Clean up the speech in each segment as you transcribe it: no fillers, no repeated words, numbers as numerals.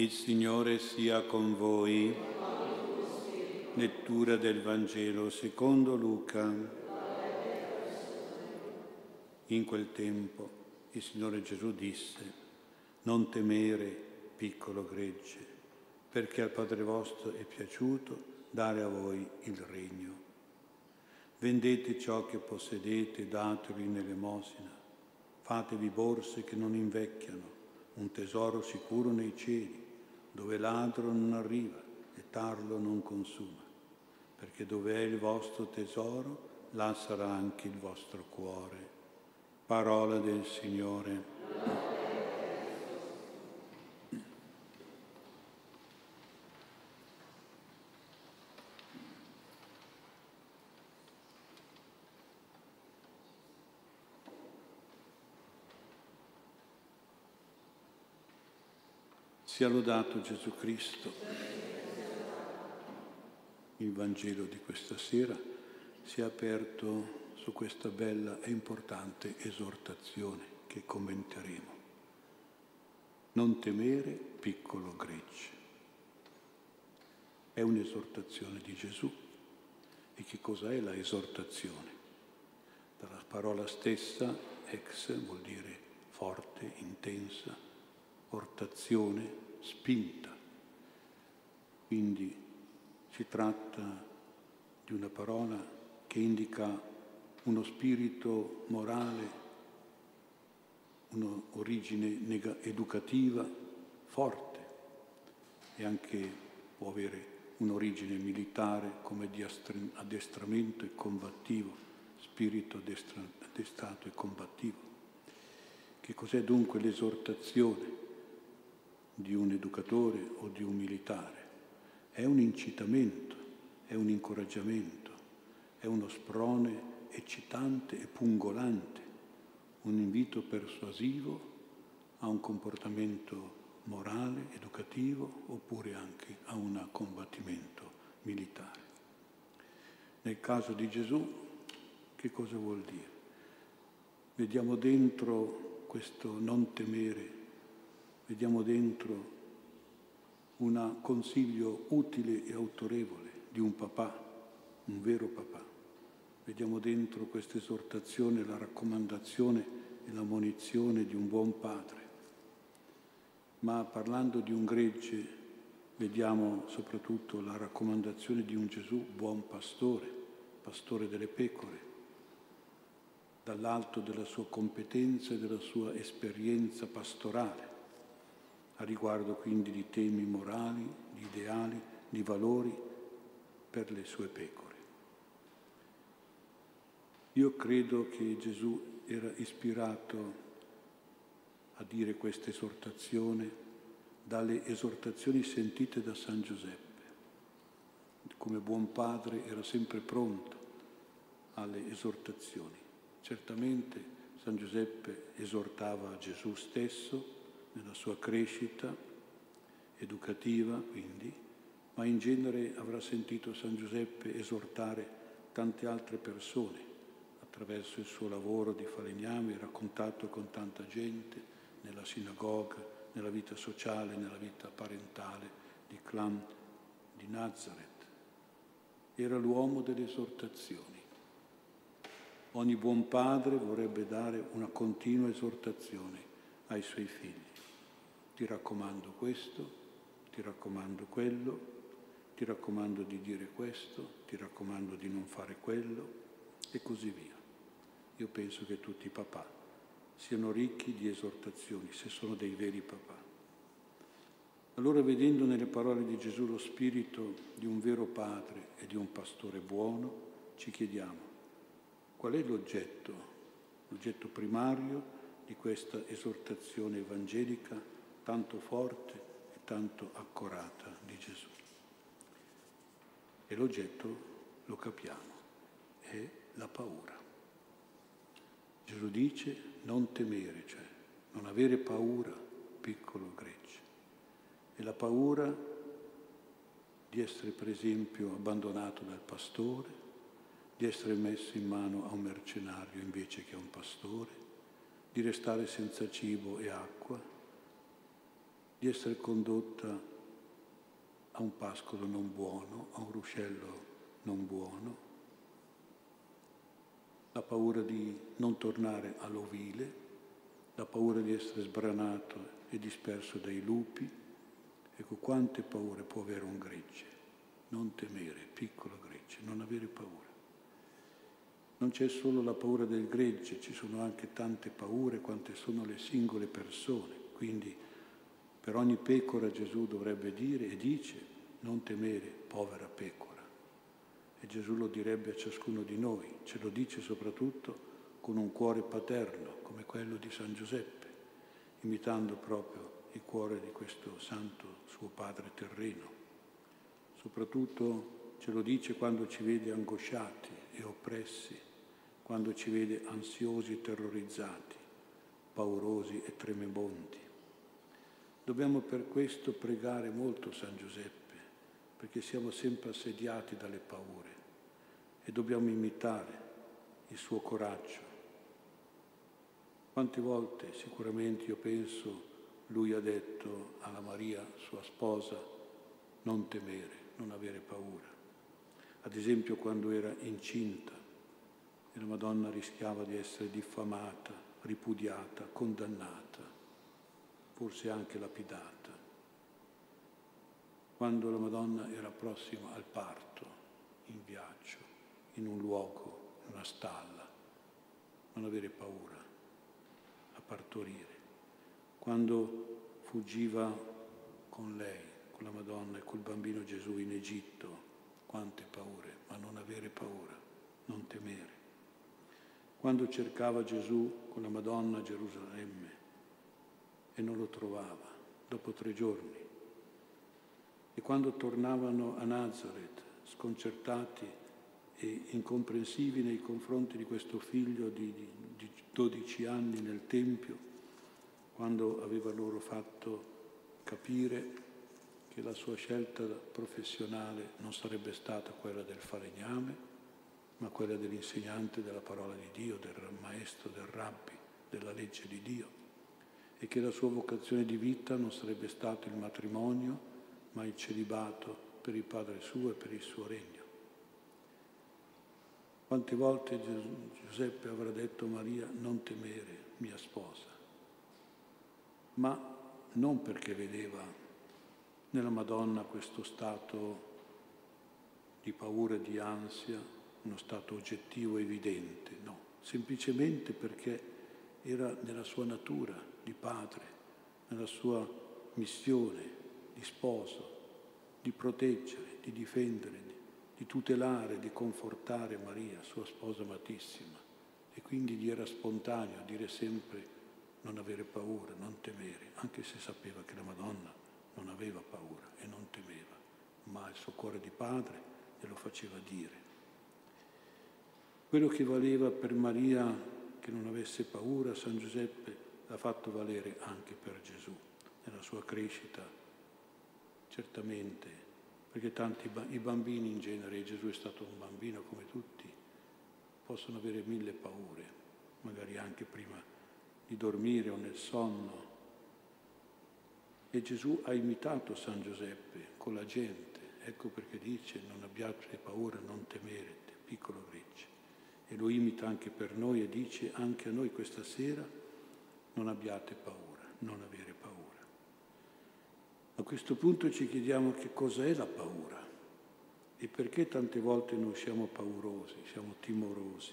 Il Signore sia con voi. Lettura del Vangelo secondo Luca. In quel tempo il Signore Gesù disse: non temere, piccolo gregge, perché al Padre vostro è piaciuto dare a voi il regno. Vendete ciò che possedete e datelo in elemosina. Fatevi borse che non invecchiano, un tesoro sicuro nei cieli, dove ladro non arriva e tarlo non consuma, perché dove è il vostro tesoro, là sarà anche il vostro cuore. Parola del Signore. Sia lodato Gesù Cristo. Il Vangelo di questa sera si è aperto su questa bella e importante esortazione che commenteremo. Non temere, piccolo gregge. È un'esortazione di Gesù. E che cosa è la esortazione? Dalla parola stessa, ex, vuol dire forte, intensa, ortazione, spinta. Quindi si tratta di una parola che indica uno spirito morale, un'origine educativa forte, e anche può avere un'origine militare come di addestramento e combattivo, spirito addestrato e combattivo. Che cos'è dunque l'esortazione di un educatore o di un militare? È un incitamento, è un incoraggiamento, è uno sprone eccitante e pungolante, un invito persuasivo a un comportamento morale, educativo, oppure anche a un combattimento militare. Nel caso di Gesù, che cosa vuol dire? Vediamo dentro questo non temere, vediamo dentro un consiglio utile e autorevole di un papà, un vero papà. Vediamo dentro questa esortazione la raccomandazione e la ammonizione di un buon padre. Ma parlando di un gregge, vediamo soprattutto la raccomandazione di un Gesù buon pastore, pastore delle pecore, dall'alto della sua competenza e della sua esperienza pastorale, a riguardo quindi di temi morali, di ideali, di valori per le sue pecore. Io credo che Gesù era ispirato a dire questa esortazione dalle esortazioni sentite da San Giuseppe. Come buon padre era sempre pronto alle esortazioni. Certamente San Giuseppe esortava Gesù stesso, nella sua crescita educativa quindi, ma in genere avrà sentito San Giuseppe esortare tante altre persone attraverso il suo lavoro di falegname, raccontato con tanta gente nella sinagoga, nella vita sociale, nella vita parentale di clan di Nazareth. Era l'uomo delle esortazioni. Ogni buon padre vorrebbe dare una continua esortazione ai suoi figli. Ti raccomando questo, ti raccomando quello, ti raccomando di dire questo, ti raccomando di non fare quello e così via. Io penso che tutti i papà siano ricchi di esortazioni, se sono dei veri papà. Allora, vedendo nelle parole di Gesù lo spirito di un vero padre e di un pastore buono, ci chiediamo qual è l'oggetto primario di questa esortazione evangelica tanto forte e tanto accorata di Gesù. E l'oggetto, lo capiamo, è la paura. Gesù dice non temere, cioè non avere paura, piccolo gregge. E la paura di essere, per esempio, abbandonato dal pastore, di essere messo in mano a un mercenario invece che a un pastore, di restare senza cibo e acqua, di essere condotta a un pascolo non buono, a un ruscello non buono, la paura di non tornare all'ovile, la paura di essere sbranato e disperso dai lupi. Ecco, quante paure può avere un gregge. Non temere, piccolo gregge, non avere paura. Non c'è solo la paura del gregge, ci sono anche tante paure quante sono le singole persone. Quindi per ogni pecora Gesù dovrebbe dire e dice: non temere, povera pecora. E Gesù lo direbbe a ciascuno di noi, ce lo dice soprattutto con un cuore paterno, come quello di San Giuseppe, imitando proprio il cuore di questo santo suo padre terreno. Soprattutto ce lo dice quando ci vede angosciati e oppressi, quando ci vede ansiosi e terrorizzati, paurosi e trememondi. Dobbiamo per questo pregare molto San Giuseppe, perché siamo sempre assediati dalle paure e dobbiamo imitare il suo coraggio. Quante volte sicuramente, io penso, lui ha detto alla Maria, sua sposa, non temere, non avere paura. Ad esempio quando era incinta e la Madonna rischiava di essere diffamata, ripudiata, condannata, forse anche lapidata. Quando la Madonna era prossima al parto, in viaggio, in un luogo, in una stalla, non avere paura a partorire. Quando fuggiva con lei, con la Madonna e col bambino Gesù in Egitto, quante paure, ma non avere paura, non temere. Quando cercava Gesù con la Madonna a Gerusalemme e non lo trovava, dopo 3 giorni, e quando tornavano a Nazareth, sconcertati e incomprensibili nei confronti di questo figlio di 12 anni nel Tempio, quando aveva loro fatto capire che la sua scelta professionale non sarebbe stata quella del falegname, ma quella dell'insegnante della parola di Dio, del maestro, del rabbi, della legge di Dio, e che la sua vocazione di vita non sarebbe stato il matrimonio, ma il celibato per il Padre suo e per il suo regno. Quante volte Giuseppe avrà detto a Maria: non temere, mia sposa, ma non perché vedeva nella Madonna questo stato di paura e di ansia, uno stato oggettivo evidente, no, semplicemente perché era nella sua natura di padre, nella sua missione di sposo, di proteggere, di difendere, di tutelare, di confortare Maria, sua sposa amatissima. E quindi gli era spontaneo dire sempre non avere paura, non temere, anche se sapeva che la Madonna non aveva paura e non temeva, ma il suo cuore di padre glielo faceva dire. Quello che valeva per Maria, che non avesse paura, San Giuseppe l'ha fatto valere anche per Gesù, nella sua crescita. Certamente, perché tanti i bambini in genere, Gesù è stato un bambino come tutti, possono avere mille paure, magari anche prima di dormire o nel sonno. E Gesù ha imitato San Giuseppe con la gente, ecco perché dice non abbiate paura, non temerete, piccolo gregge. E lo imita anche per noi e dice anche a noi questa sera non abbiate paura, non avere paura. A questo punto ci chiediamo che cosa è la paura e perché tante volte noi siamo paurosi, siamo timorosi.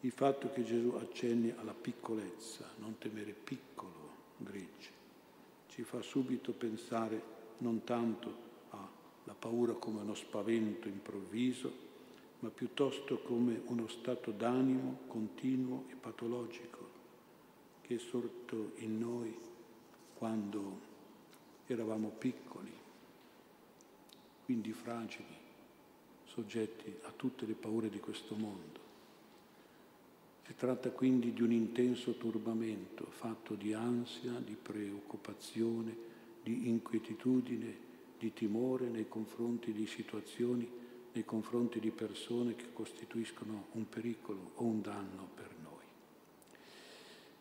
Il fatto che Gesù accenni alla piccolezza, non temere piccolo gregge, ci fa subito pensare non tanto alla paura come uno spavento improvviso, ma piuttosto come uno stato d'animo continuo e patologico che è sorto in noi quando eravamo piccoli, quindi fragili, soggetti a tutte le paure di questo mondo. Si tratta quindi di un intenso turbamento fatto di ansia, di preoccupazione, di inquietudine, di timore nei confronti di situazioni, nei confronti di persone che costituiscono un pericolo o un danno per noi.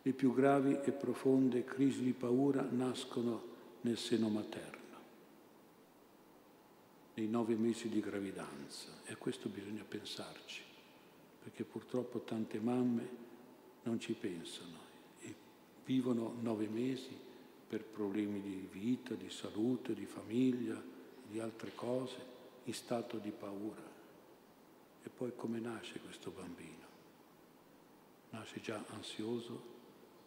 le più gravi e profonde crisi di paura nascono nel seno materno, nei 9 mesi di gravidanza. E a questo bisogna pensarci, perché purtroppo tante mamme non ci pensano e vivono 9 mesi per problemi di vita, di salute, di famiglia, di altre cose, in stato di paura. E poi come nasce questo bambino? Nasce già ansioso,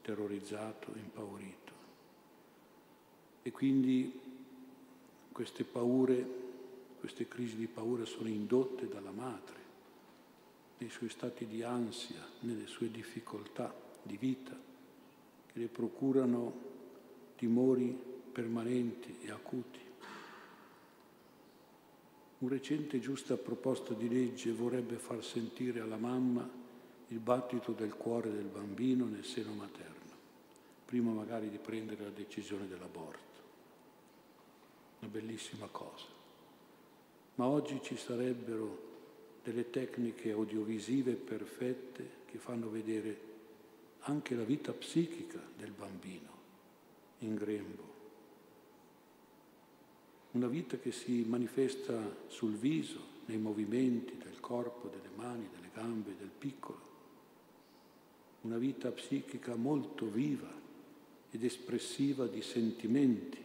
terrorizzato, impaurito. E quindi queste paure, queste crisi di paura sono indotte dalla madre, nei suoi stati di ansia, nelle sue difficoltà di vita, che le procurano timori permanenti e acuti. Un recente e giusta proposta di legge vorrebbe far sentire alla mamma il battito del cuore del bambino nel seno materno, prima magari di prendere la decisione dell'aborto. Una bellissima cosa. Ma oggi ci sarebbero delle tecniche audiovisive perfette che fanno vedere anche la vita psichica del bambino in grembo. Una vita che si manifesta sul viso, nei movimenti del corpo, delle mani, delle gambe, del piccolo. Una vita psichica molto viva ed espressiva di sentimenti.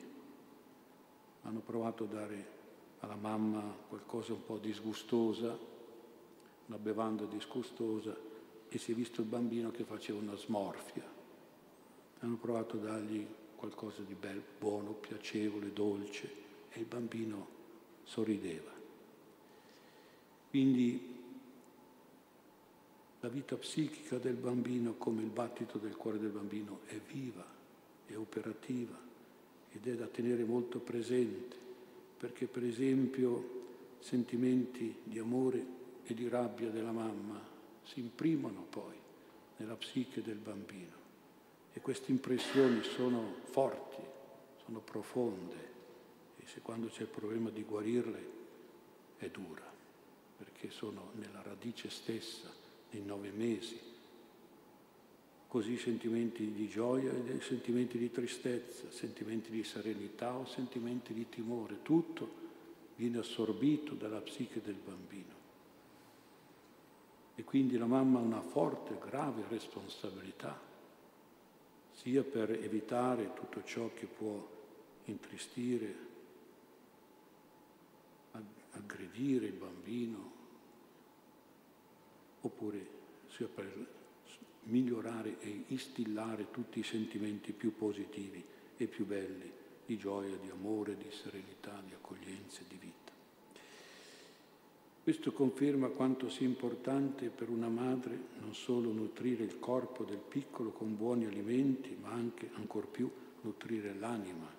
Hanno provato a dare alla mamma qualcosa un po' disgustosa, una bevanda disgustosa, e si è visto il bambino che faceva una smorfia. Hanno provato a dargli qualcosa di bello, buono, piacevole, dolce, e il bambino sorrideva. Quindi la vita psichica del bambino, come il battito del cuore del bambino, è viva, è operativa ed è da tenere molto presente, perché per esempio sentimenti di amore e di rabbia della mamma si imprimono poi nella psiche del bambino, e queste impressioni sono forti, sono profonde, e se quando c'è il problema di guarirle è dura, perché sono nella radice stessa, nei 9 mesi. Così sentimenti di gioia e sentimenti di tristezza, sentimenti di serenità o sentimenti di timore, tutto viene assorbito dalla psiche del bambino. E quindi la mamma ha una forte, grave responsabilità, sia per evitare tutto ciò che può intristire, aggredire il bambino, oppure sia per migliorare e instillare tutti i sentimenti più positivi e più belli, di gioia, di amore, di serenità, di accoglienza e di vita. Questo conferma quanto sia importante per una madre non solo nutrire il corpo del piccolo con buoni alimenti, ma anche, ancor più, nutrire l'anima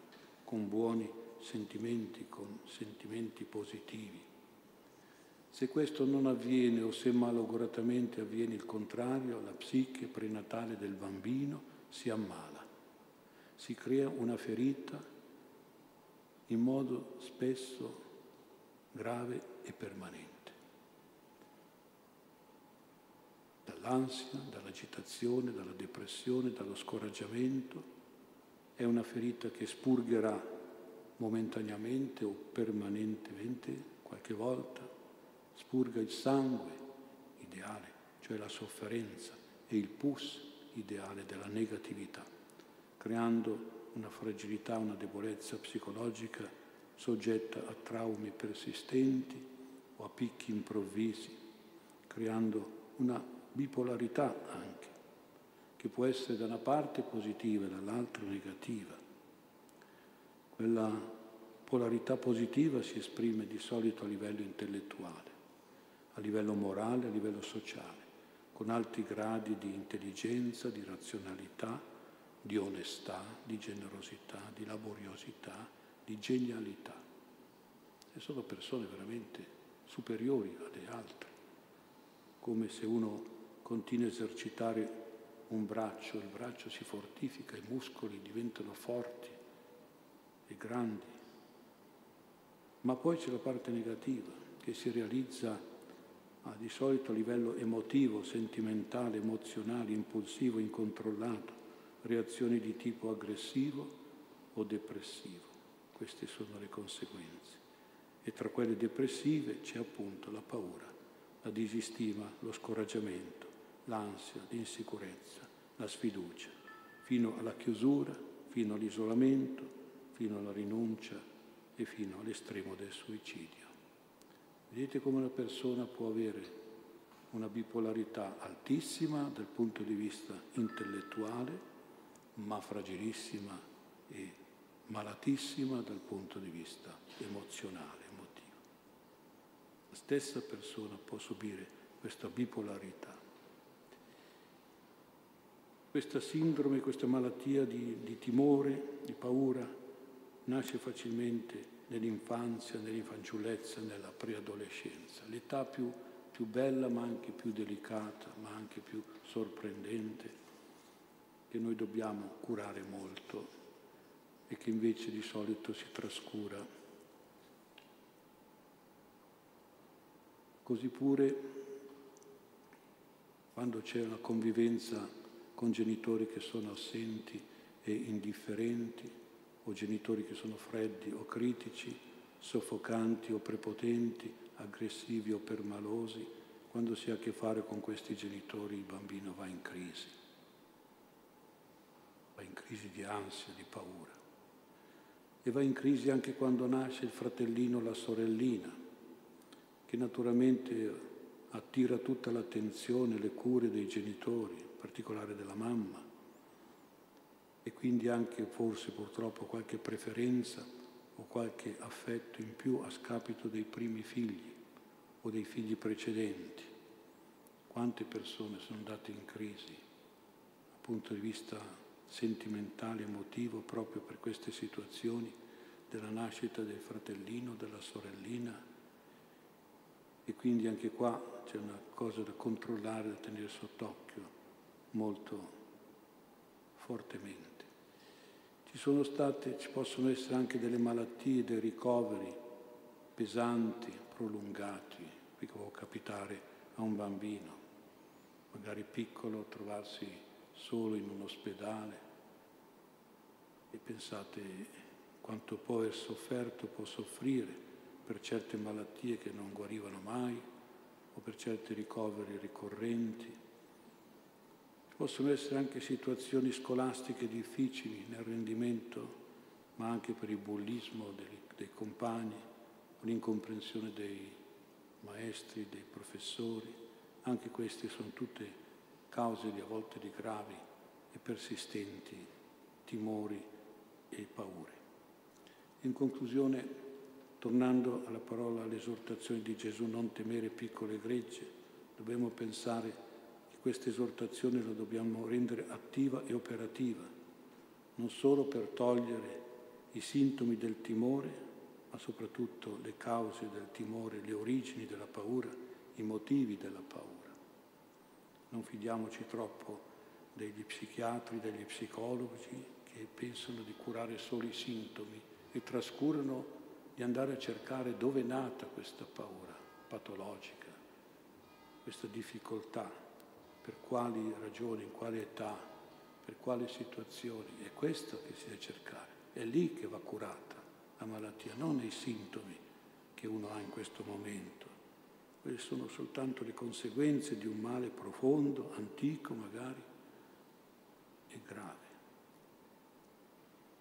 con buoni sentimenti, con sentimenti positivi. Se questo non avviene, o se malauguratamente avviene il contrario, la psiche prenatale del bambino si ammala. Si crea una ferita in modo spesso grave e permanente. Dall'ansia, dall'agitazione, dalla depressione, dallo scoraggiamento, è una ferita che spurgherà momentaneamente o permanentemente, qualche volta, spurga il sangue ideale, cioè la sofferenza, e il pus ideale della negatività, creando una fragilità, una debolezza psicologica soggetta a traumi persistenti o a picchi improvvisi, creando una bipolarità anche, che può essere da una parte positiva e dall'altra negativa. Quella polarità positiva si esprime di solito a livello intellettuale, a livello morale, a livello sociale, con alti gradi di intelligenza, di razionalità, di onestà, di generosità, di laboriosità, di genialità. E sono persone veramente superiori alle altre, come se uno continua a esercitare un braccio, il braccio si fortifica, i muscoli diventano forti e grandi. Ma poi c'è la parte negativa, che si realizza di solito a livello emotivo, sentimentale, emozionale, impulsivo, incontrollato, reazioni di tipo aggressivo o depressivo. Queste sono le conseguenze. E tra quelle depressive c'è appunto la paura, la disistima, lo scoraggiamento, l'ansia, l'insicurezza, la sfiducia, fino alla chiusura, fino all'isolamento, fino alla rinuncia e fino all'estremo del suicidio. Vedete come una persona può avere una bipolarità altissima dal punto di vista intellettuale, ma fragilissima e malatissima dal punto di vista emozionale, emotivo. La stessa persona può subire questa bipolarità. Questa sindrome, questa malattia di timore, di paura, nasce facilmente nell'infanzia, nell'infanciullezza, nella preadolescenza, l'età più bella ma anche più delicata, ma anche più sorprendente, che noi dobbiamo curare molto e che invece di solito si trascura. Così pure quando c'è una convivenza con genitori che sono assenti e indifferenti, o genitori che sono freddi o critici, soffocanti o prepotenti, aggressivi o permalosi, quando si ha a che fare con questi genitori il bambino va in crisi di ansia, di paura, e va in crisi anche quando nasce il fratellino o la sorellina, che naturalmente attira tutta l'attenzione, le cure dei genitori, in particolare della mamma, e quindi anche forse purtroppo qualche preferenza o qualche affetto in più a scapito dei primi figli o dei figli precedenti. Quante persone sono andate in crisi dal punto di vista sentimentale, emotivo, proprio per queste situazioni della nascita del fratellino, della sorellina. E quindi anche qua c'è una cosa da controllare, da tenere sott'occhio molto fortemente. Ci possono essere anche delle malattie, dei ricoveri pesanti, prolungati, che può capitare a un bambino, magari piccolo, trovarsi solo in un ospedale. E pensate quanto può aver sofferto, può soffrire per certe malattie che non guarivano mai o per certi ricoveri ricorrenti. Possono essere anche situazioni scolastiche difficili nel rendimento, ma anche per il bullismo dei compagni, l'incomprensione dei maestri, dei professori. Anche queste sono tutte cause a volte di gravi e persistenti timori e paure. In conclusione, tornando alla parola, all'esortazione di Gesù, non temere piccole gregge, dobbiamo pensare. Questa esortazione la dobbiamo rendere attiva e operativa, non solo per togliere i sintomi del timore, ma soprattutto le cause del timore, le origini della paura, i motivi della paura. Non fidiamoci troppo degli psichiatri, degli psicologi che pensano di curare solo i sintomi e trascurano di andare a cercare dove è nata questa paura patologica, questa difficoltà, per quali ragioni, in quale età, per quali situazioni. È questo che si deve cercare, è lì che va curata la malattia, non nei sintomi che uno ha in questo momento. Quelle sono soltanto le conseguenze di un male profondo, antico magari, e grave.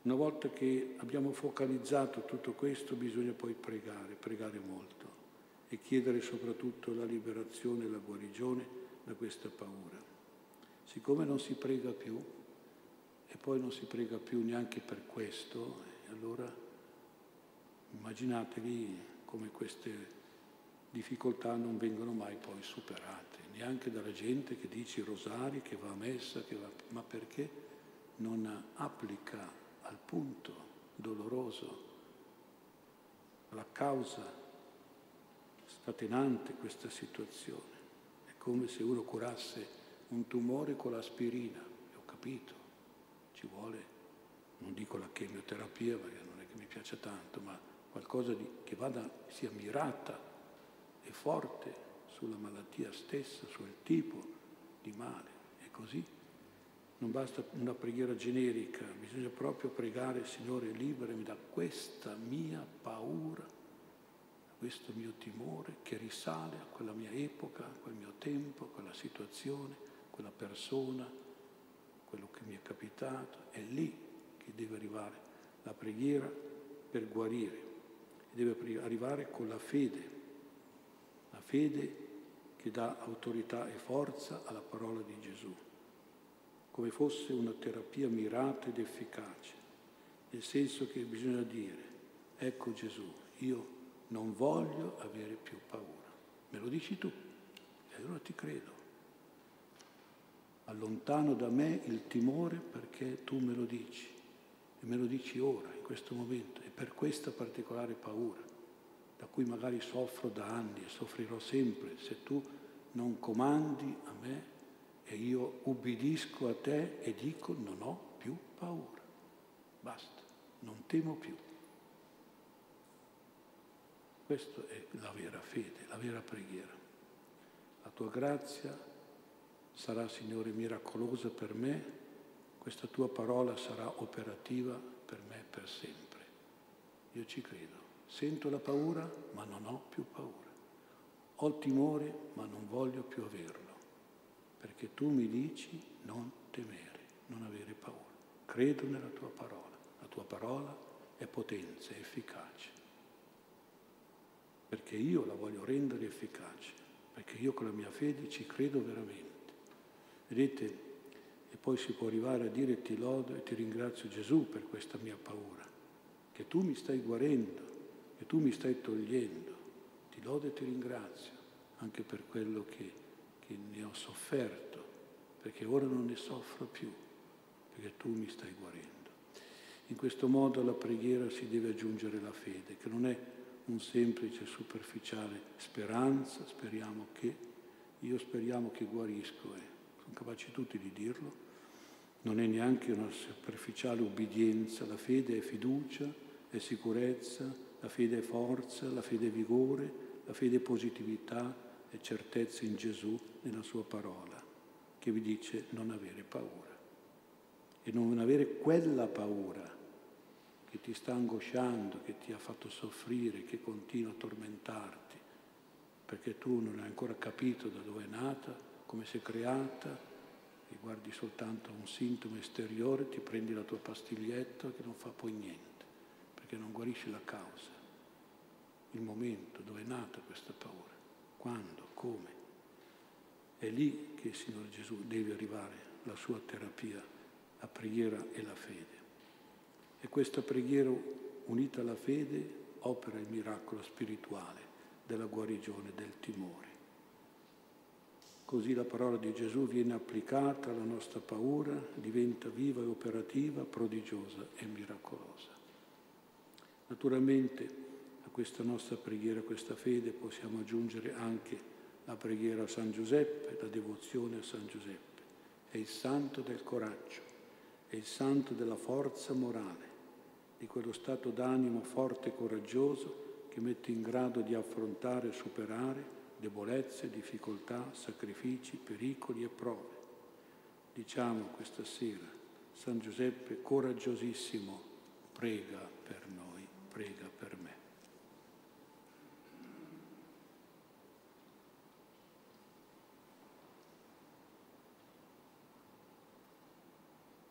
Una volta che abbiamo focalizzato tutto questo, bisogna poi pregare, pregare molto, e chiedere soprattutto la liberazione e la guarigione da questa paura. Siccome non si prega più, e poi non si prega più neanche per questo, allora immaginatevi come queste difficoltà non vengono mai poi superate, neanche dalla gente che dice i rosari, che va a messa, ma perché non applica al punto doloroso, alla causa scatenante questa situazione. Come se uno curasse un tumore con l'aspirina, ho capito, ci vuole, non dico la chemioterapia perché non è che mi piace tanto, ma qualcosa che sia mirata e forte sulla malattia stessa, sul tipo di male. E così Non basta una preghiera generica, bisogna proprio pregare: Signore, liberami da questa mia paura, da questo mio timore che risale a quella mia epoca, a quel mio tempo, a quella situazione, a quella persona, quello che mi è capitato. È lì che deve arrivare la preghiera per guarire. Deve arrivare con la fede che dà autorità e forza alla parola di Gesù, come fosse una terapia mirata ed efficace, nel senso che bisogna dire: ecco Gesù, io non voglio avere più paura, me lo dici tu, e allora ti credo. Allontano da me il timore perché tu me lo dici, e me lo dici ora, in questo momento, e per questa particolare paura, da cui magari soffro da anni e soffrirò sempre, se tu non comandi a me e io ubbidisco a te e dico: non ho più paura, basta, non temo più. Questa è la vera fede, la vera preghiera. La tua grazia sarà, Signore, miracolosa per me, questa tua parola sarà operativa per me per sempre. Io ci credo. Sento la paura, ma non ho più paura. Ho il timore, ma non voglio più averlo, perché tu mi dici non temere, non avere paura. Credo nella tua parola. La tua parola è potenza, è efficace, perché io la voglio rendere efficace, perché io con la mia fede ci credo veramente. Vedete, e poi si può arrivare a dire: ti lodo e ti ringrazio Gesù per questa mia paura, che tu mi stai guarendo, che tu mi stai togliendo, ti lodo e ti ringrazio anche per quello che ne ho sofferto, perché ora non ne soffro più, perché tu mi stai guarendo. In questo modo alla preghiera si deve aggiungere la fede, che non è un semplice superficiale speranza, speriamo che, io speriamo che guarisco, sono capaci tutti di dirlo, non è neanche una superficiale obbedienza, la fede è fiducia, è sicurezza, la fede è forza, la fede è vigore, la fede è positività e certezza in Gesù, nella sua parola, che vi dice non avere paura. E non avere quella paura che ti sta angosciando, che ti ha fatto soffrire, che continua a tormentarti, perché tu non hai ancora capito da dove è nata, come si è creata, e guardi soltanto un sintomo esteriore, ti prendi la tua pastiglietta che non fa poi niente, che non guarisce la causa, il momento dove è nata questa paura, quando, come. È lì che il Signore Gesù deve arrivare, la sua terapia, la preghiera e la fede. E questa preghiera unita alla fede opera il miracolo spirituale della guarigione del timore. Così la parola di Gesù viene applicata alla nostra paura, diventa viva e operativa, prodigiosa e miracolosa. Naturalmente a questa nostra preghiera, a questa fede, possiamo aggiungere anche la preghiera a San Giuseppe, la devozione a San Giuseppe. È il santo del coraggio, è il santo della forza morale, di quello stato d'animo forte e coraggioso che mette in grado di affrontare e superare debolezze, difficoltà, sacrifici, pericoli e prove. Diciamo questa sera: San Giuseppe coraggiosissimo, prega per noi. Prega per me.